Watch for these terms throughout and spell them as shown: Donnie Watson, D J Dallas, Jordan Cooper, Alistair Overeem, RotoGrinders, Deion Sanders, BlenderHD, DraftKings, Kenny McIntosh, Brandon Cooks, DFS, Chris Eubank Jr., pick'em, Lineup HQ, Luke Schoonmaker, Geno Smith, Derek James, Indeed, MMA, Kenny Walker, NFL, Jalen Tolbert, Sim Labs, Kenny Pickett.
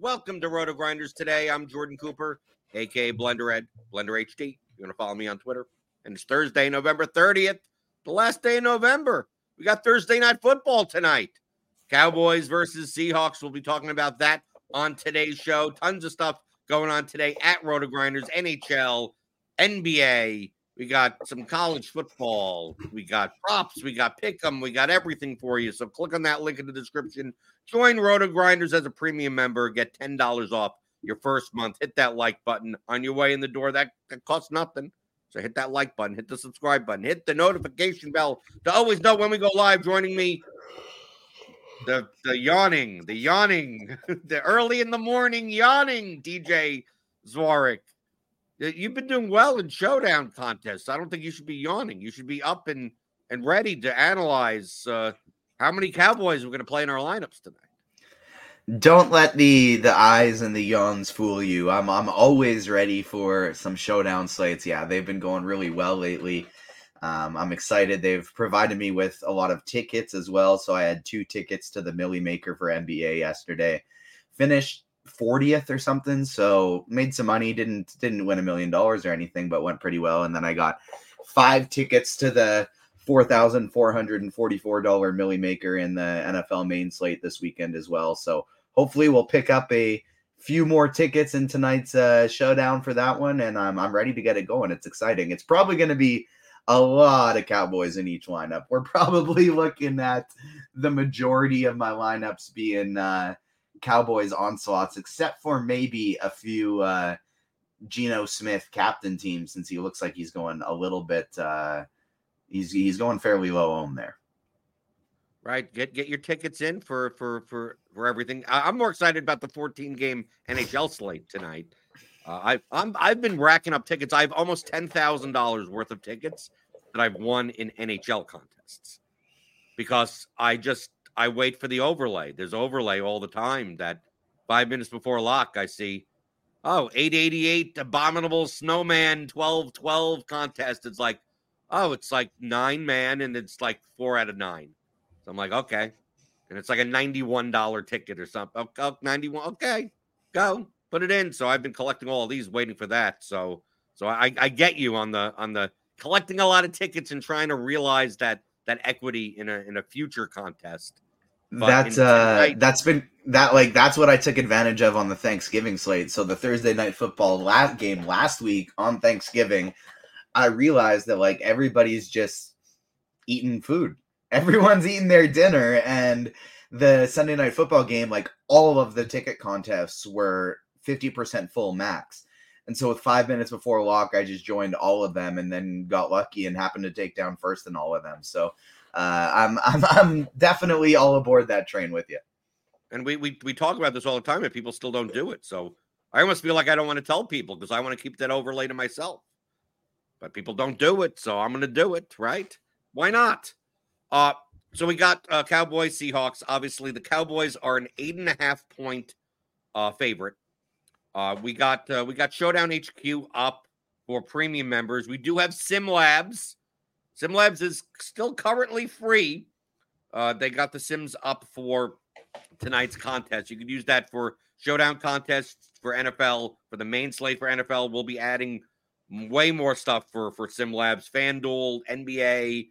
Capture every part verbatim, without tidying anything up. Welcome to RotoGrinders. Today, I'm Jordan Cooper, a k a. BlenderHD, BlenderHD. You want to follow me on Twitter? And it's Thursday, November thirtieth, the last day of November. We got Thursday Night Football tonight. Cowboys versus Seahawks. We'll be talking about that on today's show. Tons of stuff going on today at RotoGrinders, N H L, N B A. We got some college football. We got props. We got pick'em. We got everything for you. So click on that link in the description. Join RotoGrinders as a premium member. Get ten dollars off your first month. Hit that like button on your way in the door. That, that costs nothing. So hit that like button. Hit the subscribe button. Hit the notification bell to always know when we go live. Joining me, the the yawning, the yawning, the early in the morning yawning T J Zwarych. You've been doing well in showdown contests. I don't think you should be yawning. You should be up and, and ready to analyze uh, how many Cowboys we're going to play in our lineups tonight. Don't let the the eyes and the yawns fool you. I'm I'm always ready for some showdown slates. Yeah, they've been going really well lately. Um, I'm excited. They've provided me with a lot of tickets as well. So I had two tickets to the Millie Maker for N B A yesterday. Finished fortieth or something, so made some money. Didn't didn't win a million dollars or anything, but went pretty well. And then I got five tickets to the four thousand four hundred and forty four dollar Millie Maker in the N F L main slate this weekend as well, so hopefully we'll pick up a few more tickets in tonight's uh showdown for that one. And I'm, I'm ready to get it going. It's exciting. It's probably going to be a lot of Cowboys in each lineup. We're probably looking at the majority of my lineups being uh Cowboys onslaughts, except for maybe a few uh Geno Smith captain teams, since he looks like he's going a little bit uh he's he's going fairly low on there. Right. Get get your tickets in for for for for everything. I, I'm more excited about the fourteen game N H L slate tonight. Uh, I've I'm I've been racking up tickets. I've almost ten thousand dollars worth of tickets that I've won in N H L contests because I just I wait for the overlay. There's overlay all the time that five minutes before lock, I see, oh, eight eighty-eight Abominable Snowman twelve twelve contest. It's like, oh, it's like nine man and it's like four out of nine. So I'm like, okay. And it's like a ninety-one dollars ticket or something. Oh, oh, ninety-one. Okay, go put it in. So I've been collecting all of these waiting for that. So, so I, I get you on the, on the collecting a lot of tickets and trying to realize that, that equity in a, in a future contest. But that's uh tonight. that's been that like that's what I took advantage of on the Thanksgiving slate. So the Thursday Night Football last game last week on Thanksgiving, I realized that like everybody's just eating food. Everyone's eating their dinner, and the Sunday Night Football game, like all of the ticket contests were fifty percent full max. And so with five minutes before lock, I just joined all of them and then got lucky and happened to take down first in all of them. So Uh, I'm, I'm I'm definitely all aboard that train with you. And we, we we talk about this all the time, and people still don't do it. So I almost feel like I don't want to tell people because I want to keep that overlay to myself. But people don't do it, so I'm going to do it, right? Why not? Uh, so we got uh, Cowboys, Seahawks. Obviously, the Cowboys are an eight and a half point uh, favorite. Uh, we got uh, we got Showdown H Q up for premium members. We do have Sim Labs. Sim Labs is still currently free. Uh, they got the Sims up for tonight's contest. You could use that for Showdown contests for N F L, for the main slate for N F L. We'll be adding way more stuff for, for Sim Labs, FanDuel, N B A,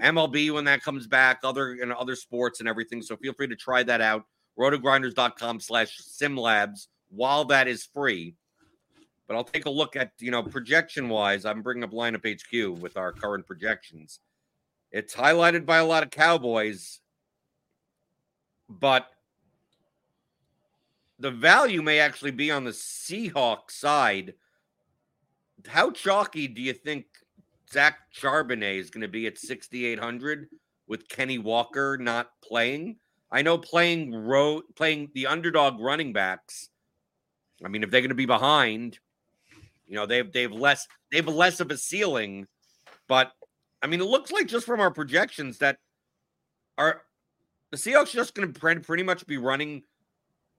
M L B when that comes back, other and other sports and everything. So feel free to try that out. roto grinders dot com slash sim labs while that is free. But I'll take a look at, you know, projection-wise. I'm bringing up Lineup H Q with our current projections. It's highlighted by a lot of Cowboys, but the value may actually be on the Seahawks side. How chalky do you think Zach Charbonnet is going to be at sixty-eight hundred with Kenny Walker not playing? I know playing road, playing the underdog running backs. I mean, if they're going to be behind, you know, they've they've less they've less of a ceiling. But I mean, it looks like just from our projections that are the Seahawks just going to pretty much be running.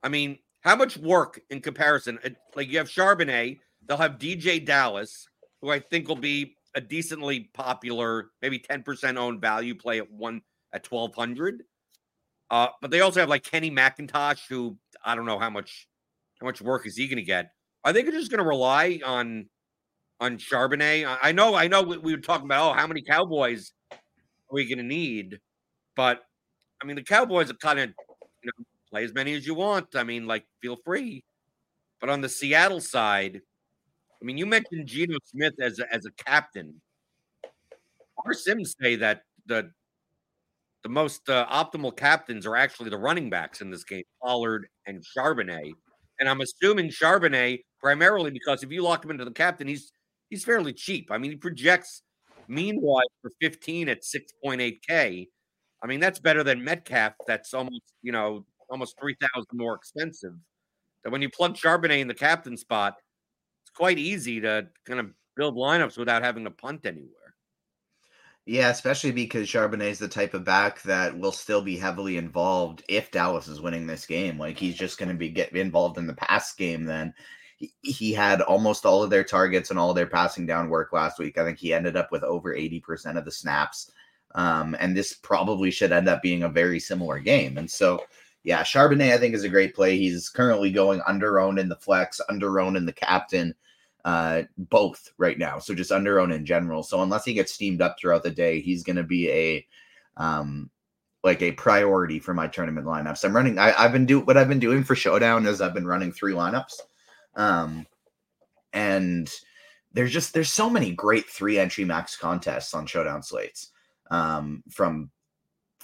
I mean, how much work in comparison? Like you have Charbonnet, they'll have D J Dallas, who I think will be a decently popular, maybe ten percent owned value play at one at twelve hundred. Uh, but they also have like Kenny McIntosh, who I don't know how much how much work is he going to get. Are they just going to rely on on Charbonnet? I know, I know, we, we were talking about oh, how many Cowboys are we going to need? But I mean, the Cowboys are kind of, you know, play as many as you want. I mean, like, feel free. But on the Seattle side, I mean, you mentioned Geno Smith as a, as a captain. Our Sims say that the the most uh, optimal captains are actually the running backs in this game, Pollard and Charbonnet. And I'm assuming Charbonnet primarily because if you lock him into the captain, he's he's fairly cheap. I mean, he projects meanwhile for fifteen at six point eight K. I mean, that's better than Metcalf. That's almost, you know, almost three thousand more expensive. That when you plug Charbonnet in the captain spot, quite easy to kind of build lineups without having to punt anywhere. Yeah, especially because Charbonnet is the type of back that will still be heavily involved if Dallas is winning this game. Like, he's just going to be get involved in the pass game then. He, he had almost all of their targets and all of their passing down work last week. I think he ended up with over eighty percent of the snaps. Um, and this probably should end up being a very similar game. And so, yeah, Charbonnet, I think, is a great play. He's currently going under-owned in the flex, under-owned in the captain, uh, both right now. So just under-owned in general. So unless he gets steamed up throughout the day, he's going to be a um, like a priority for my tournament lineups. I'm running. I, I've been do what I've been doing for Showdown is I've been running three lineups, um, and there's just there's so many great three-entry max contests on Showdown slates um, from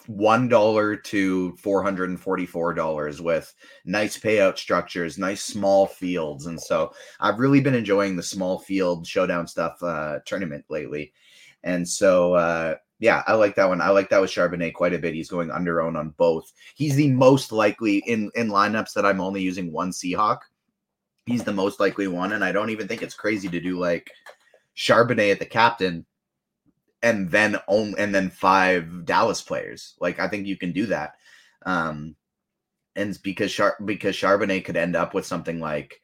one dollar to four hundred forty-four dollars with nice payout structures, nice small fields. And so I've really been enjoying the small field Showdown stuff uh, tournament lately. And so, uh, yeah, I like that one. I like that with Charbonnet quite a bit. He's going under own on both. He's the most likely in, in lineups that I'm only using one Seahawk. He's the most likely one. And I don't even think it's crazy to do like Charbonnet at the captain and then only, and then five Dallas players. Like, I think you can do that. Um, and because Char- because Charbonnet could end up with something like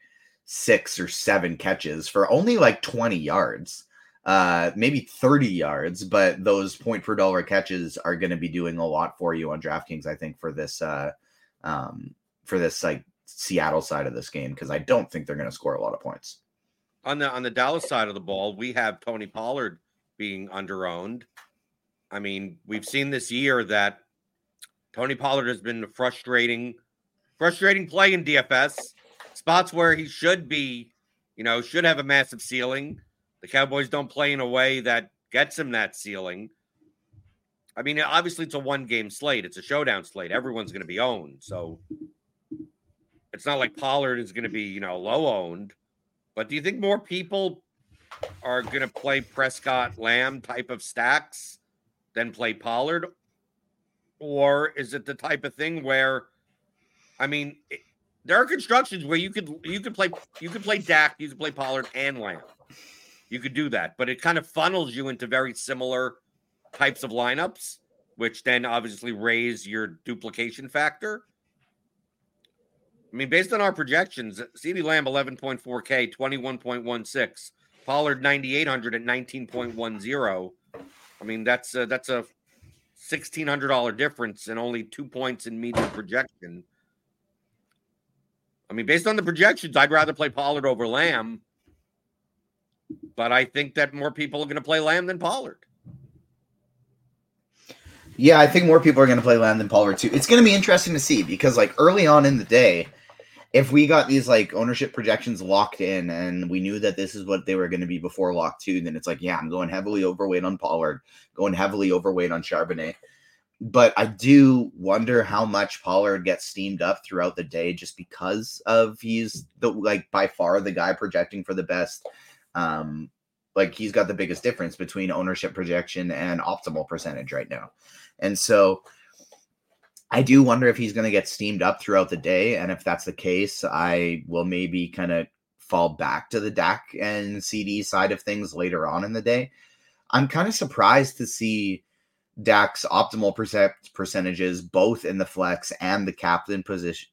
six or seven catches for only like twenty yards, uh, maybe thirty yards. But those point per dollar catches are going to be doing a lot for you on DraftKings, I think, for this, uh, um, for this like Seattle side of this game, because I don't think they're going to score a lot of points. On the on the Dallas side of the ball, we have Tony Pollard being underowned. I mean, we've seen this year that Tony Pollard has been frustrating, frustrating play in D F S spots where he should be, you know, should have a massive ceiling. The Cowboys don't play in a way that gets him that ceiling. I mean, obviously it's a one game slate. It's a Showdown slate. Everyone's going to be owned. So it's not like Pollard is going to be, you know, low owned, but do you think more people are going to play Prescott Lamb type of stacks then play Pollard? Or is it the type of thing where, I mean, There are constructions where you could you could play you could play Dak, you could play Pollard and Lamb. You could do that, but it kind of funnels you into very similar types of lineups, which then obviously raise your duplication factor. I mean, based on our projections, CeeDee Lamb eleven point four K, twenty-one point one six, Pollard ninety-eight hundred at nineteen point one zero. I mean, that's a, that's a sixteen hundred dollars difference and only two points in median projection. I mean, based on the projections, I'd rather play Pollard over Lamb, but I think that more people are going to play Lamb than Pollard. Yeah, I think more people are going to play Lamb than Pollard too. It's going to be interesting to see because, like, early on in the day, if we got these like ownership projections locked in and we knew that this is what they were going to be before lock two, then it's like, yeah, I'm going heavily overweight on Pollard, going heavily overweight on Charbonnet. But I do wonder how much Pollard gets steamed up throughout the day just because of he's the like by far the guy projecting for the best. Um, like he's got the biggest difference between ownership projection and optimal percentage right now. And so I do wonder if he's going to get steamed up throughout the day. And if that's the case, I will maybe kind of fall back to the Dak and C D side of things later on in the day. I'm kind of surprised to see Dak's optimal percent percentages, both in the flex and the captain position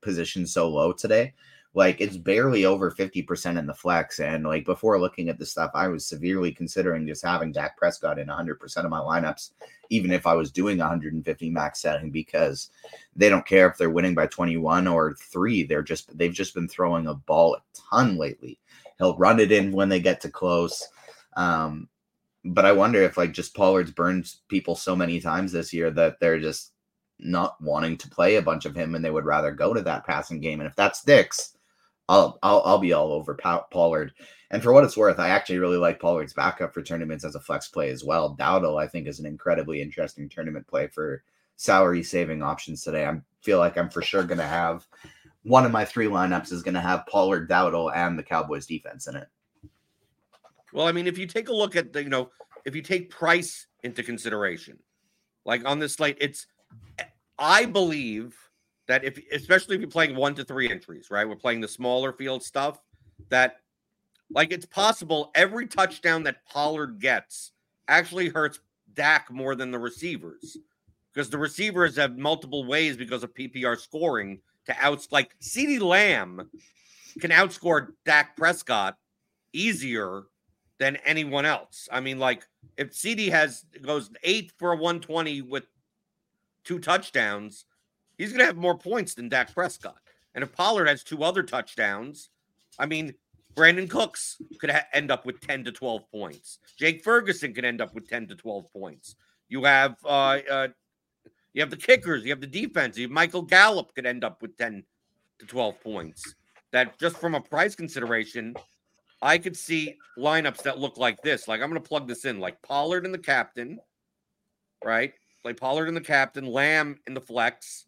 position so low today. Like it's barely over fifty percent in the flex. And like before looking at this stuff, I was severely considering just having Dak Prescott in one hundred percent of my lineups, even if I was doing one hundred fifty max setting, because they don't care if they're winning by twenty-one or three. They're just, they've just been throwing a ball a ton lately. He'll run it in when they get to close. Um, but I wonder if like just Pollard's burned people so many times this year that they're just not wanting to play a bunch of him and they would rather go to that passing game. And if that sticks, I'll, I'll I'll be all over Pollard. And for what it's worth, I actually really like Pollard's backup for tournaments as a flex play as well. Dowdle, I think, is an incredibly interesting tournament play for salary saving options today. I feel like I'm for sure going to have one of my three lineups is going to have Pollard, Dowdle, and the Cowboys defense in it. Well, I mean, if you take a look at the, you know, if you take price into consideration, like on this slate, it's, I believe that if, especially if you're playing one to three entries, right? We're playing the smaller field stuff that like it's possible every touchdown that Pollard gets actually hurts Dak more than the receivers because the receivers have multiple ways because of P P R scoring to out like CeeDee Lamb can outscore Dak Prescott easier than anyone else. I mean, like if CeeDee has goes eight for a one twenty with two touchdowns, he's going to have more points than Dak Prescott. And if Pollard has two other touchdowns, I mean, Brandon Cooks could ha- end up with ten to twelve points. Jake Ferguson could end up with ten to twelve points. You have uh, uh, you have the kickers. You have the defense. You have Michael Gallup could end up with ten to twelve points. That just from a price consideration, I could see lineups that look like this. Like, I'm going to plug this in. Like, Pollard and the captain, right? Play Pollard and the captain. Lamb in the flex.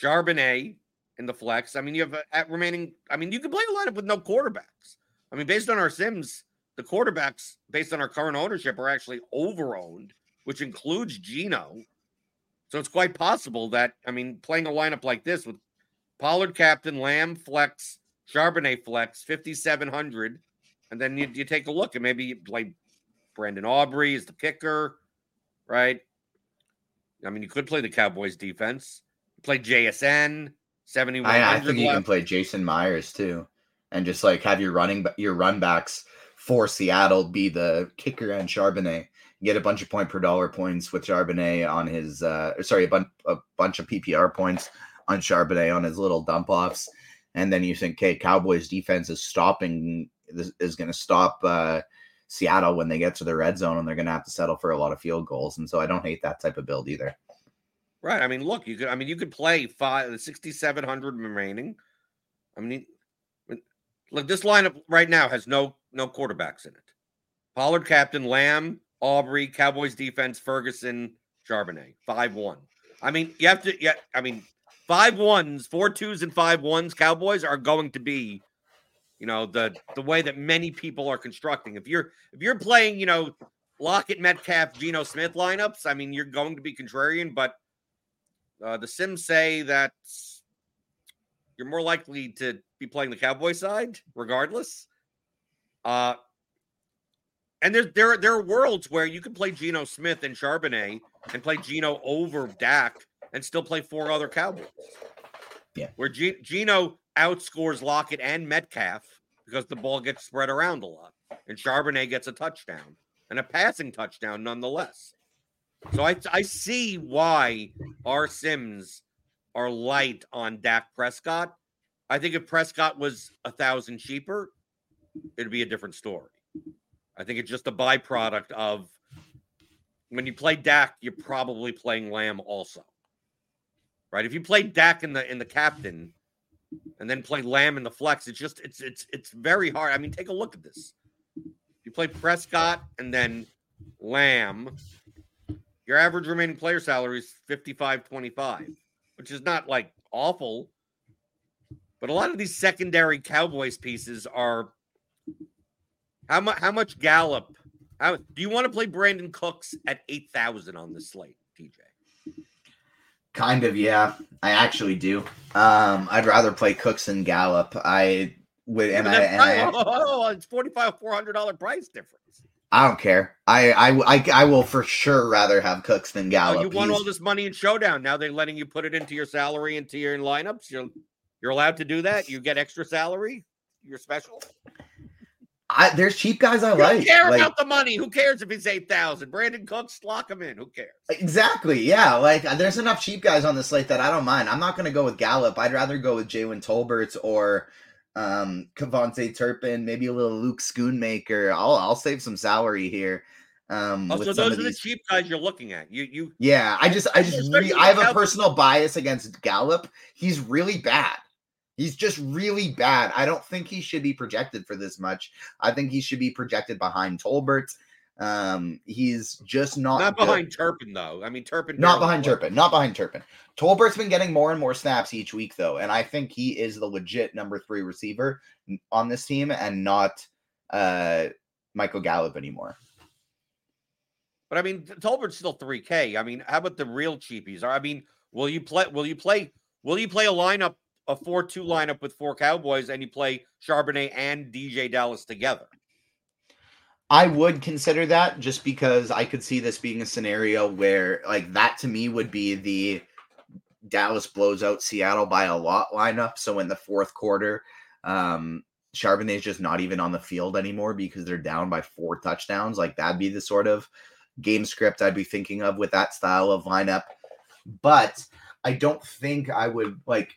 Charbonnet in the flex. I mean, you have a, at remaining. I mean, you can play a lineup with no quarterbacks. I mean, based on our sims, the quarterbacks, based on our current ownership, are actually overowned, which includes Geno. So it's quite possible that, I mean, playing a lineup like this with Pollard captain, Lamb flex, Charbonnet flex, fifty-seven hundred. And then you, you take a look and maybe you play Brandon Aubrey as the kicker, right? I mean, you could play the Cowboys defense. Play J S N seventy-one. I, I think you left. Can play Jason Myers too, and just like have your running your run backs for Seattle be the kicker and Charbonnet. Get a bunch of point per dollar points with Charbonnet on his uh, sorry a bunch a bunch of P P R points on Charbonnet on his little dump offs, and then you think, okay, Cowboys defense is stopping this is going to stop uh, Seattle when they get to the red zone, and they're going to have to settle for a lot of field goals. And so I don't hate that type of build either. Right. I mean, look, you could, I mean, you could play five, sixty-seven hundred remaining. I mean, look, this lineup right now has no, no quarterbacks in it. Pollard captain, Lamb, Aubrey, Cowboys defense, Ferguson, Charbonnet, five one. I mean, you have to, yeah, I mean, five ones, four twos and five ones Cowboys are going to be, you know, the, the way that many people are constructing. If you're, if you're playing, you know, Lockett, Metcalf, Geno Smith lineups, I mean, you're going to be contrarian, but Uh, the Sims say that you're more likely to be playing the Cowboy side regardless. Uh, and there, there, there are worlds where you can play Geno Smith and Charbonnet and play Geno over Dak and still play four other Cowboys. Yeah. Where G- Geno outscores Lockett and Metcalf because the ball gets spread around a lot. And Charbonnet gets a touchdown and a passing touchdown nonetheless. So I I see why our Sims are light on Dak Prescott. I think if Prescott was a thousand cheaper, it'd be a different story. I think it's just a byproduct of when you play Dak, you're probably playing Lamb also, right? If you play Dak in the in the captain and then play Lamb in the flex, it's just it's it's it's very hard. I mean, take a look at this. You play Prescott and then Lamb. Your average remaining player salary is fifty-five twenty-five, which is not like awful. But a lot of these secondary Cowboys pieces are how much how much Gallup? How, do you want to play Brandon Cooks at eight thousand on this slate, T J? Kind of, yeah. I actually do. Um, I'd rather play Cooks than Gallup. I would and I, and I oh, oh, oh, it's forty-five hundred dollars price difference. I don't care. I, I, I, I will for sure rather have Cooks than Gallup. Oh, you won He's... all this money in Showdown. Now they're letting you put it into your salary, into your lineups. You're you're allowed to do that. You get extra salary. You're special. I, there's cheap guys I you like. Who cares like, about the money? Who cares if he's eight thousand? Brandon Cooks, lock him in. Who cares? Exactly. Yeah. Like there's enough cheap guys on the slate that I don't mind. I'm not going to go with Gallup. I'd rather go with Jalen Tolberts or Um, Kavonte Turpin, maybe a little Luke Schoonmaker. I'll I'll save some salary here. Um, oh, with so those are these. The cheap guys you're looking at. You you yeah. I just I just re- I have a personal bias against Gallup. He's really bad. He's just really bad. I don't think he should be projected for this much. I think he should be projected behind Tolbert. Um, he's just not not behind good. Turpin though. I mean Turpin not behind work. Turpin, not behind Turpin. Tolbert's been getting more and more snaps each week though, and I think he is the legit number three receiver on this team, and not uh Michael Gallup anymore. But I mean Tolbert's still three K. I mean, how about the real cheapies? I mean, will you play? Will you play? Will you play a lineup, a four two lineup with four Cowboys, and you play Charbonnet and D J Dallas together? I would consider that just because I could see this being a scenario where, like, that to me would be the Dallas blows out Seattle by a lot lineup. So in the fourth quarter, um, Charbonnet is just not even on the field anymore because they're down by four touchdowns. Like, that'd be the sort of game script I'd be thinking of with that style of lineup. But I don't think I would, like,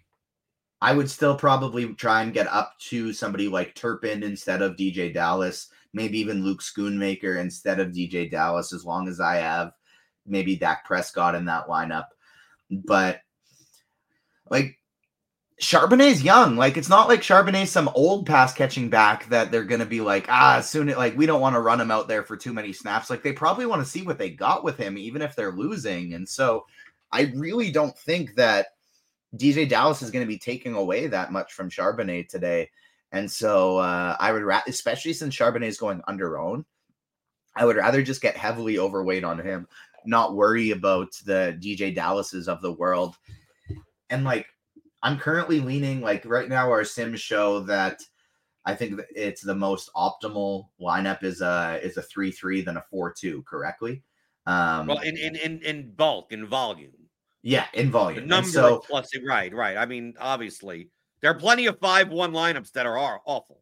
I would still probably try and get up to somebody like Turpin instead of D J Dallas. Maybe even Luke Schoonmaker instead of D J Dallas, as long as I have maybe Dak Prescott in that lineup. But, like, Charbonnet's young. Like, it's not like Charbonnet's some old pass-catching back that they're going to be like, ah, soon, it, like, we don't want to run him out there for too many snaps. Like, they probably want to see what they got with him, even if they're losing. And so I really don't think that D J Dallas is going to be taking away that much from Charbonnet today. And so uh, I would rather, especially since Charbonnet is going under own, I would rather just get heavily overweight on him, not worry about the D J Dallases of the world. And like, I'm currently leaning, like right now our Sims show that I think it's the most optimal lineup is a, is a three three than a four two, correctly? Um, well, in, in, in, in bulk, in volume. Yeah, in volume. The number so, plus, right, right. I mean, obviously. There are plenty of five one lineups that are, are awful.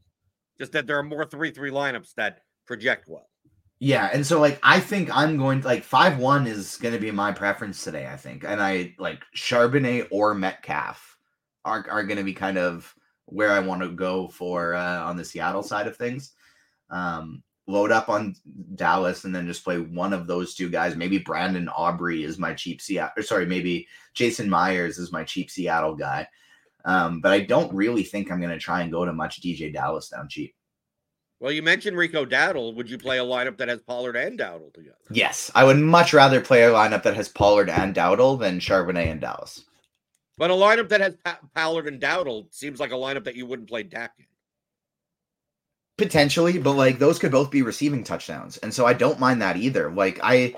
Just that there are more three three lineups that project well. Yeah, and so, like, I think I'm going to, like, five one is going to be my preference today, I think. And I, like, Charbonnet or Metcalf are, are going to be kind of where I want to go for uh, on the Seattle side of things. Um, load up on Dallas and then just play one of those two guys. Maybe Brandon Aubrey is my cheap Seattle, or sorry, maybe Jason Myers is my cheap Seattle guy. Um, but I don't really think I'm going to try and go to much D J Dallas down cheap. Well, you mentioned Rico Dowdle. Would you play a lineup that has Pollard and Dowdle together? Yes. I would much rather play a lineup that has Pollard and Dowdle than Charbonnet and Dallas. But a lineup that has pa- Pollard and Dowdle seems like a lineup that you wouldn't play Dak in. Potentially, but like those could both be receiving touchdowns. And so I don't mind that either. Like I,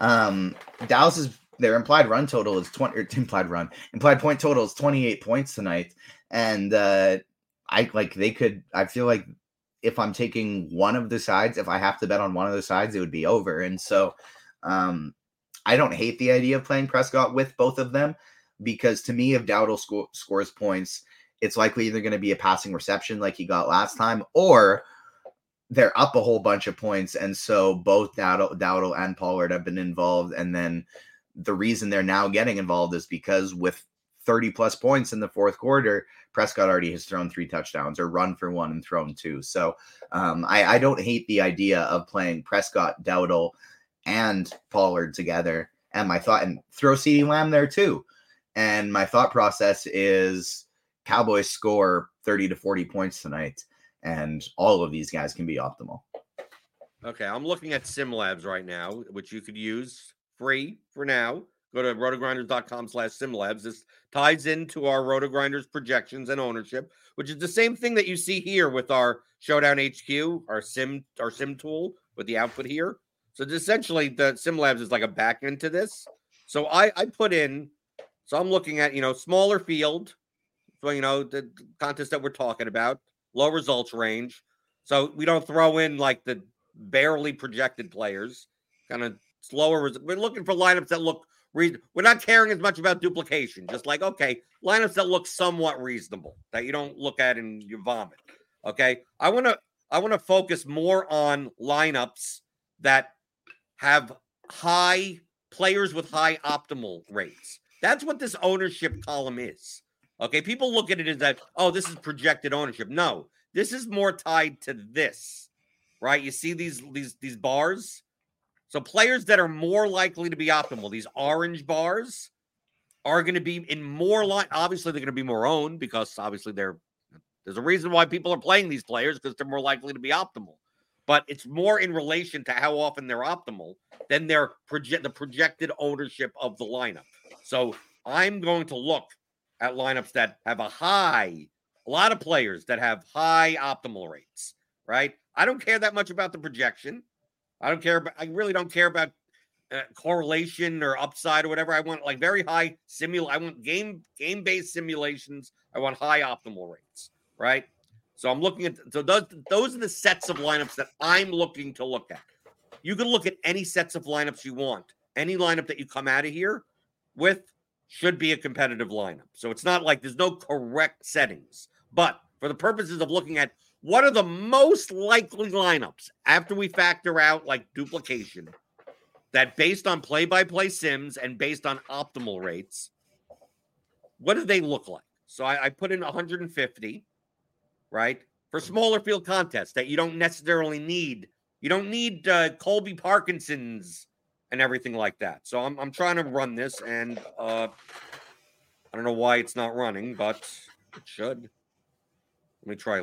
um, Dallas is their implied run total is twenty. Or implied run, implied point total is twenty-eight points tonight, and uh, I like they could. I feel like if I'm taking one of the sides, if I have to bet on one of the sides, it would be over. And so, um, I don't hate the idea of playing Prescott with both of them, because to me, if Dowdle sco- scores points, it's likely either going to be a passing reception like he got last time, or they're up a whole bunch of points. And so both Dowdle, Dowdle and Pollard have been involved. And then the reason they're now getting involved is because with thirty plus points in the fourth quarter, Prescott already has thrown three touchdowns or run for one and thrown two. So um, I, I don't hate the idea of playing Prescott, Dowdle, and Pollard together. And my thought, and throw CeeDee Lamb there too. And my thought process is Cowboys score thirty to forty points tonight, and all of these guys can be optimal. Okay, I'm looking at Sim Labs right now, which you could use free for now. Go to roto grinders dot com slash sim labs. This ties into our RotoGrinders projections and ownership, which is the same thing that you see here with our Showdown H Q, our sim, our sim tool with the output here. So essentially, the Sim Labs is like a back end to this. So I, I put in. So I'm looking at, you know, smaller field. So, you know, the contest that we're talking about, low results range. So we don't throw in like the barely projected players, kind of slower. Res- we're looking for lineups that look, re- we're not caring as much about duplication. Just like, okay, lineups that look somewhat reasonable that you don't look at and you vomit. Okay. I want to, I want to focus more on lineups that have high players with high optimal rates. That's what this ownership column is. Okay, people look at it as that, oh, this is projected ownership. No, this is more tied to this, right? You see these these these bars? So players that are more likely to be optimal, these orange bars, are going to be in more line. Obviously, they're going to be more owned because obviously they're there's a reason why people are playing these players, because they're more likely to be optimal. But it's more in relation to how often they're optimal than their proje- the projected ownership of the lineup. So I'm going to look at lineups that have a high, a lot of players that have high optimal rates, right? I don't care that much about the projection. I don't care about, I really don't care about uh, correlation or upside or whatever. I want like very high simul. I want game, game-based simulations. I want high optimal rates, right? So I'm looking at, so those, those are the sets of lineups that I'm looking to look at. You can look at any sets of lineups you want. Any lineup that you come out of here with should be a competitive lineup. So it's not like there's no correct settings, but for the purposes of looking at what are the most likely lineups after we factor out like duplication, that based on play-by-play sims and based on optimal rates, what do they look like? So I, I put in one hundred fifty, right? For smaller field contests that you don't necessarily need. You don't need uh, Colby Parkinson's and everything like that. So I'm I'm trying to run this, and uh, I don't know why it's not running, but it should. Let me try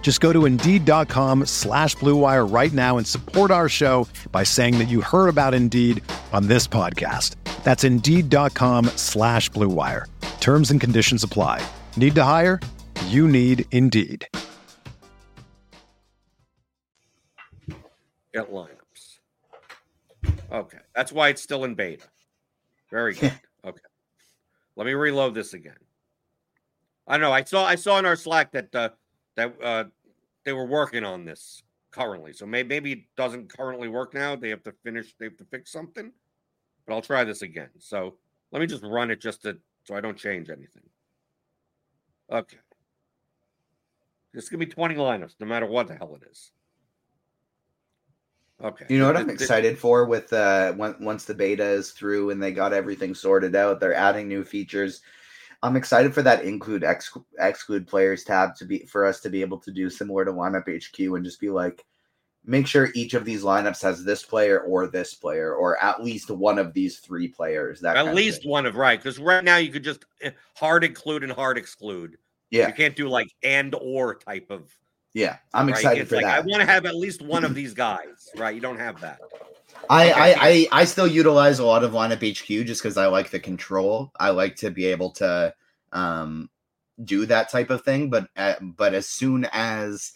Just go to Indeed.com slash Blue Wire right now and support our show by saying that you heard about Indeed on this podcast. That's Indeed.com slash Blue Wire. Terms and conditions apply. Need to hire? You need Indeed. Get lineups. Okay, that's why it's still in beta. Very good. Okay, let me reload this again. I know I saw I saw in our Slack that uh, that uh, they were working on this currently, so maybe maybe it doesn't currently work now. They have to finish. They have to fix something. But I'll try this again. So let me just run it just to so I don't change anything. Okay. There's going to be twenty lineups, no matter what the hell it is. Okay. You know what I'm excited for with uh, once the beta is through and they got everything sorted out, they're adding new features. I'm excited for that include ex- exclude players tab to be for us to be able to do similar to Lineup H Q and just be like, make sure each of these lineups has this player or this player or at least one of these three players. That at least of one of right because right now you could just hard include and hard exclude. Yeah, you can't do like and or type of. Yeah, I'm right? excited it's for like, that. I want to have at least one of these guys, right? You don't have that. I, okay. I, I I still utilize a lot of Lineup H Q just because I like the control. I like to be able to um, do that type of thing. But uh, but as soon as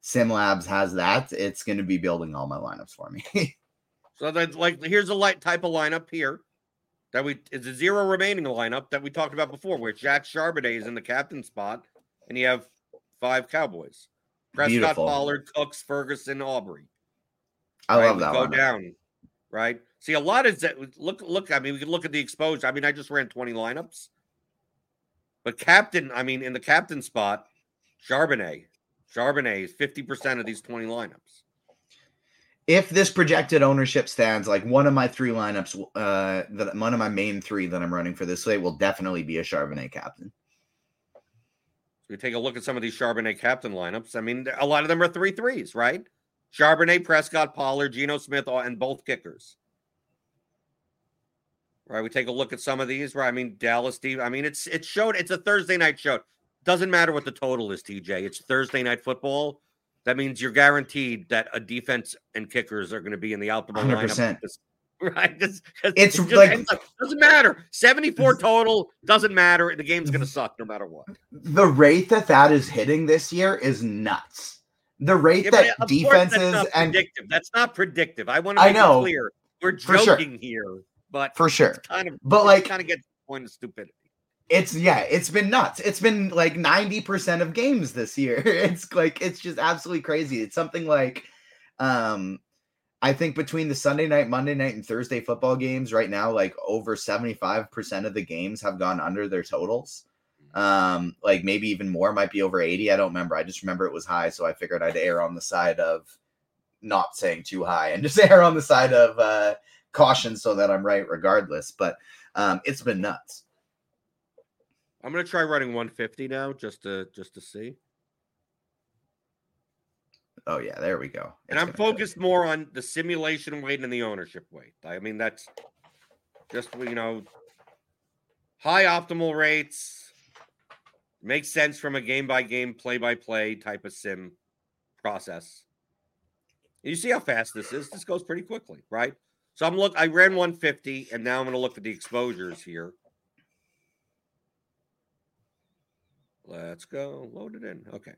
Sim Labs has that, it's going to be building all my lineups for me. So that like here's a light type of lineup here that we it's a zero remaining lineup that we talked about before, where Jack Charbonnet is in the captain spot, and you have five Cowboys. Prescott, Beautiful. Pollard, Cooks, Ferguson, Aubrey. I right? love that. We go one. down, right? See, a lot of that. Look, look. I mean, we can look at the exposure. I mean, I just ran twenty lineups, but captain. I mean, in the captain spot, Charbonnet. Charbonnet is fifty percent of these twenty lineups. If this projected ownership stands, like one of my three lineups, uh, that one of my main three that I'm running for this slate will definitely be a Charbonnet captain. We take a look at some of these Charbonnet captain lineups. I mean, a lot of them are three threes, right? Charbonnet, Prescott, Pollard, Geno Smith, and both kickers. Right? We take a look at some of these, right? I mean, Dallas, Steve. I mean, it's it showed. It's a Thursday night show. Doesn't matter what the total is, T J. It's Thursday night football. That means you're guaranteed that a defense and kickers are going to be in the optimal one hundred percent lineup. Right? It's, it's, it's just, like it doesn't matter. seventy-four total doesn't matter. The game's gonna suck no matter what. The rate that that is hitting this year is nuts. The rate yeah, that defenses that's not and predictive. That's not predictive. I want to make it clear. We're joking sure. here, but for sure, it's kind of but like kind of get to the point of stupidity. It's yeah, it's been nuts. It's been like ninety percent of games this year. It's like it's just absolutely crazy. It's something like, um. I think between the Sunday night, Monday night, and Thursday football games right now, like over seventy-five percent of the games have gone under their totals. Um, like maybe even more, might be over eighty. I don't remember. I just remember it was high. So I figured I'd err on the side of not saying too high and just err on the side of uh, caution so that I'm right regardless. But um, it's been nuts. I'm going to try running one fifty now just to just to see. Oh, yeah, there we go. It's and I'm focused go. more on the simulation weight and the ownership weight. I mean, that's just, you know, high optimal rates. Makes sense from a game-by-game, play-by-play type of sim process. You see how fast this is. This goes pretty quickly, right? So I'm look. I ran one fifty, and now I'm going to look at the exposures here. Let's go. Load it in. Okay.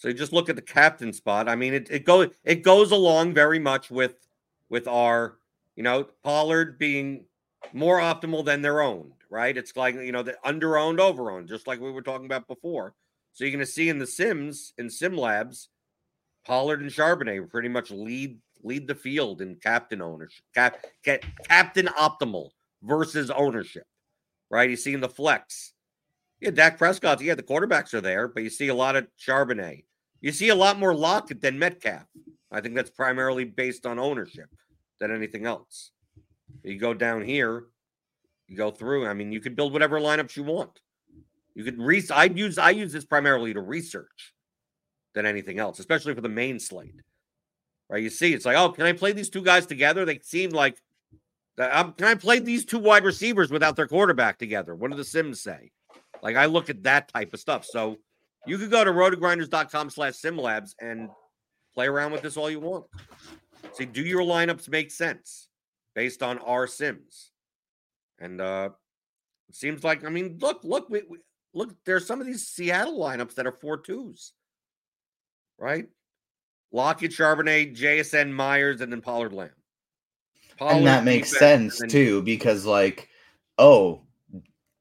So you just look at the captain spot. I mean, it it goes it goes along very much with with our, you know, Pollard being more optimal than their own, right? It's like, you know, the under-owned, over-owned, just like we were talking about before. So you're going to see in the Sims, in Sim Labs, Pollard and Charbonnet pretty much lead lead the field in captain ownership, cap, cap, captain optimal versus ownership, right? You see in the flex. Yeah, Dak Prescott, yeah, the quarterbacks are there, but you see a lot of Charbonnet. You see a lot more Lockett than Metcalf. I think that's primarily based on ownership than anything else. You go down here, you go through. I mean, you could build whatever lineups you want. You could re- I use I use this primarily to research than anything else, especially for the main slate. Right? You see, it's like, oh, can I play these two guys together? They seem like, um, can I play these two wide receivers without their quarterback together? What do the Sims say? Like, I look at that type of stuff. So you could go to rotogrinders.com slash simlabs and play around with this all you want. See, do your lineups make sense based on our sims? And uh, it seems like, I mean, look, look, we, we, look, there's some of these Seattle lineups that are four twos, right? Lockett, Charbonnet, J S N, Myers, and then Pollard Lamb. Pollard, and that makes sense, then- too, because, like, oh,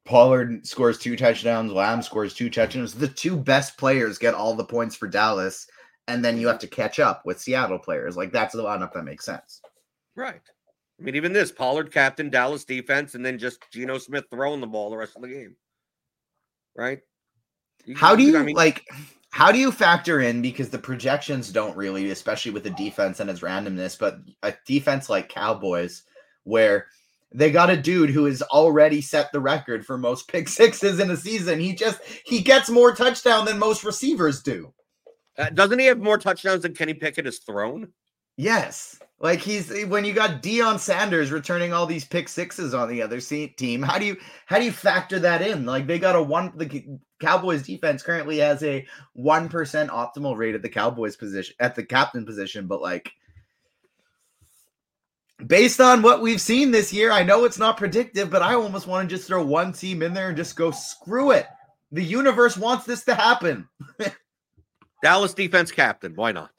Pollard scores two touchdowns. Lamb scores two touchdowns. The two best players get all the points for Dallas, and then you have to catch up with Seattle players. Like, that's the lineup that makes sense. Right. I mean, even this, Pollard captain, Dallas defense, and then just Geno Smith throwing the ball the rest of the game. Right? You, How do you, I mean, like, How do you factor in, because the projections don't really, especially with the defense and its randomness, but a defense like Cowboys where they got a dude who has already set the record for most pick sixes in a season. He just, he gets more touchdown than most receivers do. Uh, doesn't he have more touchdowns than Kenny Pickett has thrown? Yes. Like he's, when you got Deion Sanders returning all these pick sixes on the other team, how do you, how do you factor that in? Like they got a one, the Cowboys defense currently has a one percent optimal rate at the Cowboys position, at the captain position. But like, based on what we've seen this year, I know it's not predictive, but I almost want to just throw one team in there and just go, screw it. The universe wants this to happen. Dallas defense captain. Why not?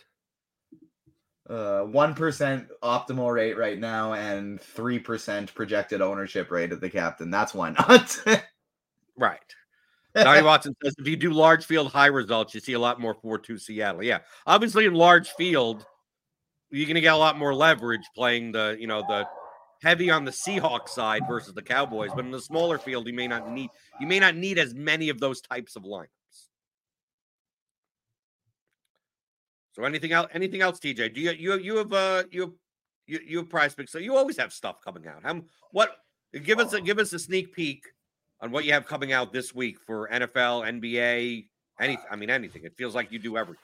Uh, one percent optimal rate right now and three percent projected ownership rate of the captain. That's why not. Right. Donnie Watson says, if you do large field high results, you see a lot more four two Seattle. Yeah. Obviously in large field, you're going to get a lot more leverage playing the, you know, the heavy on the Seahawks side versus the Cowboys. But in the smaller field, you may not need, you may not need as many of those types of lines. So anything else? Anything else, T J? Do you you you have uh you have, you you have Prize Picks? So you always have stuff coming out. How what? Give us a give us a sneak peek on what you have coming out this week for N F L, N B A, anything. I mean anything. It feels like you do everything.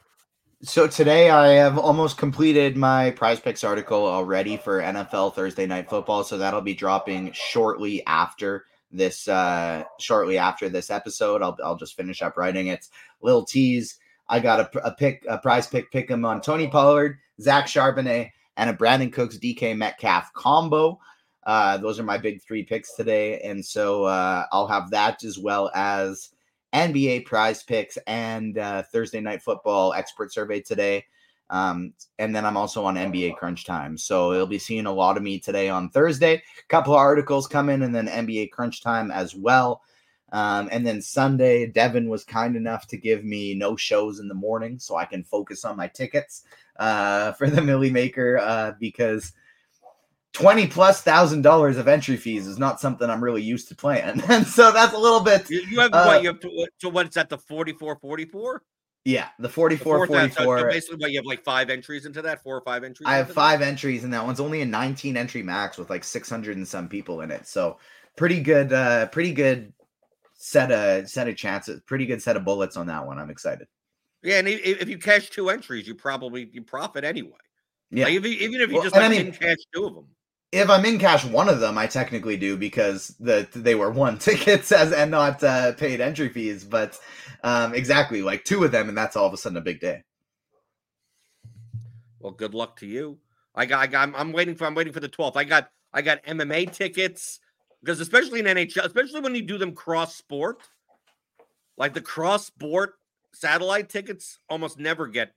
So today I have almost completed my Prize Picks article already for N F L Thursday Night Football. So that'll be dropping shortly after this. Uh, shortly after this episode, I'll I'll just finish up writing it. Little tease. I got a, a pick, a prize pick, pick 'em on Tony Pollard, Zach Charbonnet, and a Brandon Cooks, D K Metcalf combo. Uh, those are my big three picks today. And so uh, I'll have that as well as N B A Prize Picks and uh, Thursday Night Football expert survey today. Um, and then I'm also on N B A Crunch Time. So you'll be seeing a lot of me today on Thursday. A couple of articles come in and then N B A Crunch Time as well. Um, and then Sunday, Devin was kind enough to give me no shows in the morning so I can focus on my tickets uh, for the Millie Maker uh, because twenty plus thousand dollars of entry fees is not something I'm really used to playing. And so that's a little bit. You, you have uh, what you have to, so what is that? The forty-four forty-four? Yeah, the forty-four forty-four. So basically, what, you have like five entries into that, four or five entries. I have five that? entries in that one's only a nineteen entry max with like six hundred and some people in it. So pretty good, uh, pretty good. Set a set of chances, pretty good set of bullets on that one. I'm excited. Yeah, and if, if you cash two entries, you probably you profit anyway. Yeah, like if, even if you well, just like, I mean, didn't cash two of them. If I'm in cash one of them, I technically do because the they were one tickets as and not uh, paid entry fees. But um, exactly, like two of them, and that's all of a sudden a big day. Well, good luck to you. I got. I got I'm, I'm waiting for. I'm waiting for the twelfth. I got. I got M M A tickets. Because especially in N H L, especially when you do them cross-sport, like the cross-sport satellite tickets almost never get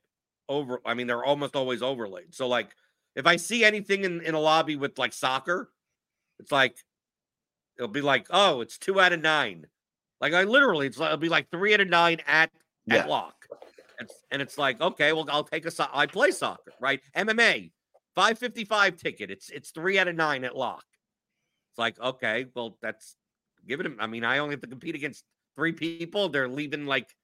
over. I mean, they're almost always overlaid. So, like, if I see anything in, in a lobby with, like, soccer, it's like, it'll be like, oh, it's two out of nine. Like, I literally, it's like, it'll be like three out of nine at, yeah. at lock. It's, and it's like, okay, well, I'll take a so- I play soccer, right? M M A, five fifty-five ticket. It's It's three out of nine at lock. Like, okay, well, that's give it. I mean, I only have to compete against three people. They're leaving like,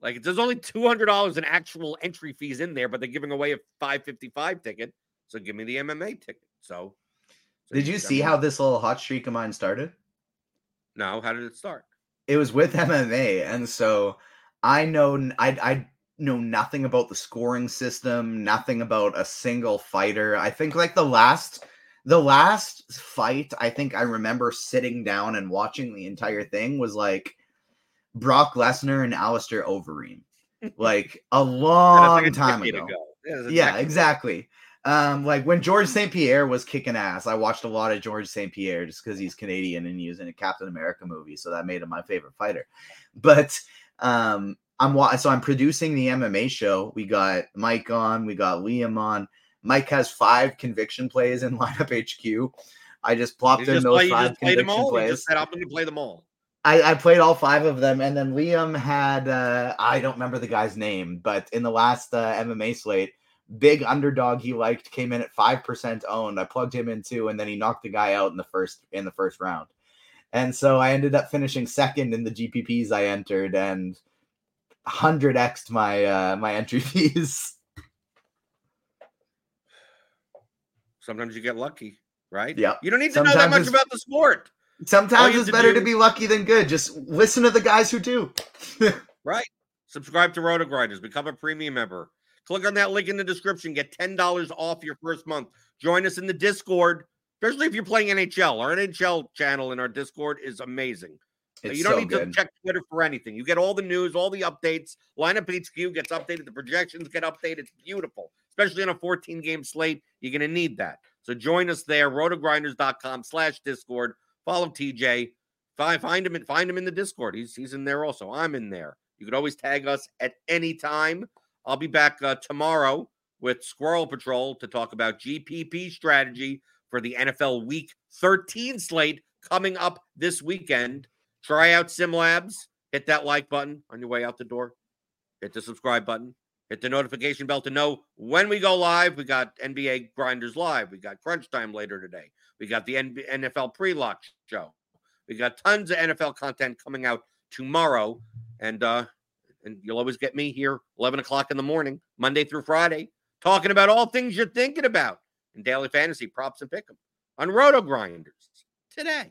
like there's only two hundred dollars in actual entry fees in there, but they're giving away a five fifty-five ticket. So give me the M M A ticket. So, so did you see how this little hot streak of mine started? No, how did it start? It was with M M A, and so I know I I know nothing about the scoring system, nothing about a single fighter. I think like the last. The last fight, I think I remember sitting down and watching the entire thing was like Brock Lesnar and Alistair Overeem, like a long like a time ago. ago. Yeah, yeah exactly. Um, like when George Saint Pierre was kicking ass, I watched a lot of George Saint Pierre just because he's Canadian and he was in a Captain America movie, so that made him my favorite fighter. But um, I'm wa- so I'm producing the M M A show. We got Mike on, we got Liam on. Mike has five conviction plays in Lineup H Q. I just plopped you in just those play, five just conviction them all, plays. You just set up and you play them all. I, I played all five of them, and then Liam had, uh, I don't remember the guy's name, but in the last uh, M M A slate, big underdog he liked came in at five percent owned. I plugged him in too, and then he knocked the guy out in the first in the first round. And so I ended up finishing second in the G P Ps I entered, and one hundred x'd my uh, my entry fees. Sometimes you get lucky, right? Yeah. You don't need to sometimes know that much about the sport. Sometimes it's better to, to be lucky than good. Just listen to the guys who do. Right. Subscribe to RotoGrinders. Become a premium member. Click on that link in the description. Get ten dollars off your first month. Join us in the Discord, especially if you're playing N H L. Our N H L channel in our Discord is amazing. It's you don't so need good. to check Twitter for anything. You get all the news, all the updates. Lineup H Q gets updated. The projections get updated. It's beautiful, especially on a fourteen-game slate. You're going to need that. So join us there, rotogrinders.com slash Discord. Follow T J. Find him, and find him in the Discord. He's, he's in there also. I'm in there. You can always tag us at any time. I'll be back uh, tomorrow with Squirrel Patrol to talk about G P P strategy for the N F L Week thirteen slate coming up this weekend. Try out Sim Labs. Hit that like button on your way out the door. Hit the subscribe button. Hit the notification bell to know when we go live. We got N B A Grinders Live. We got Crunch Time later today. We got the N F L Pre-Lock Show. We got tons of N F L content coming out tomorrow. And, uh, and you'll always get me here, eleven o'clock in the morning, Monday through Friday, talking about all things you're thinking about in daily fantasy props and pick 'em on Roto Grinders today.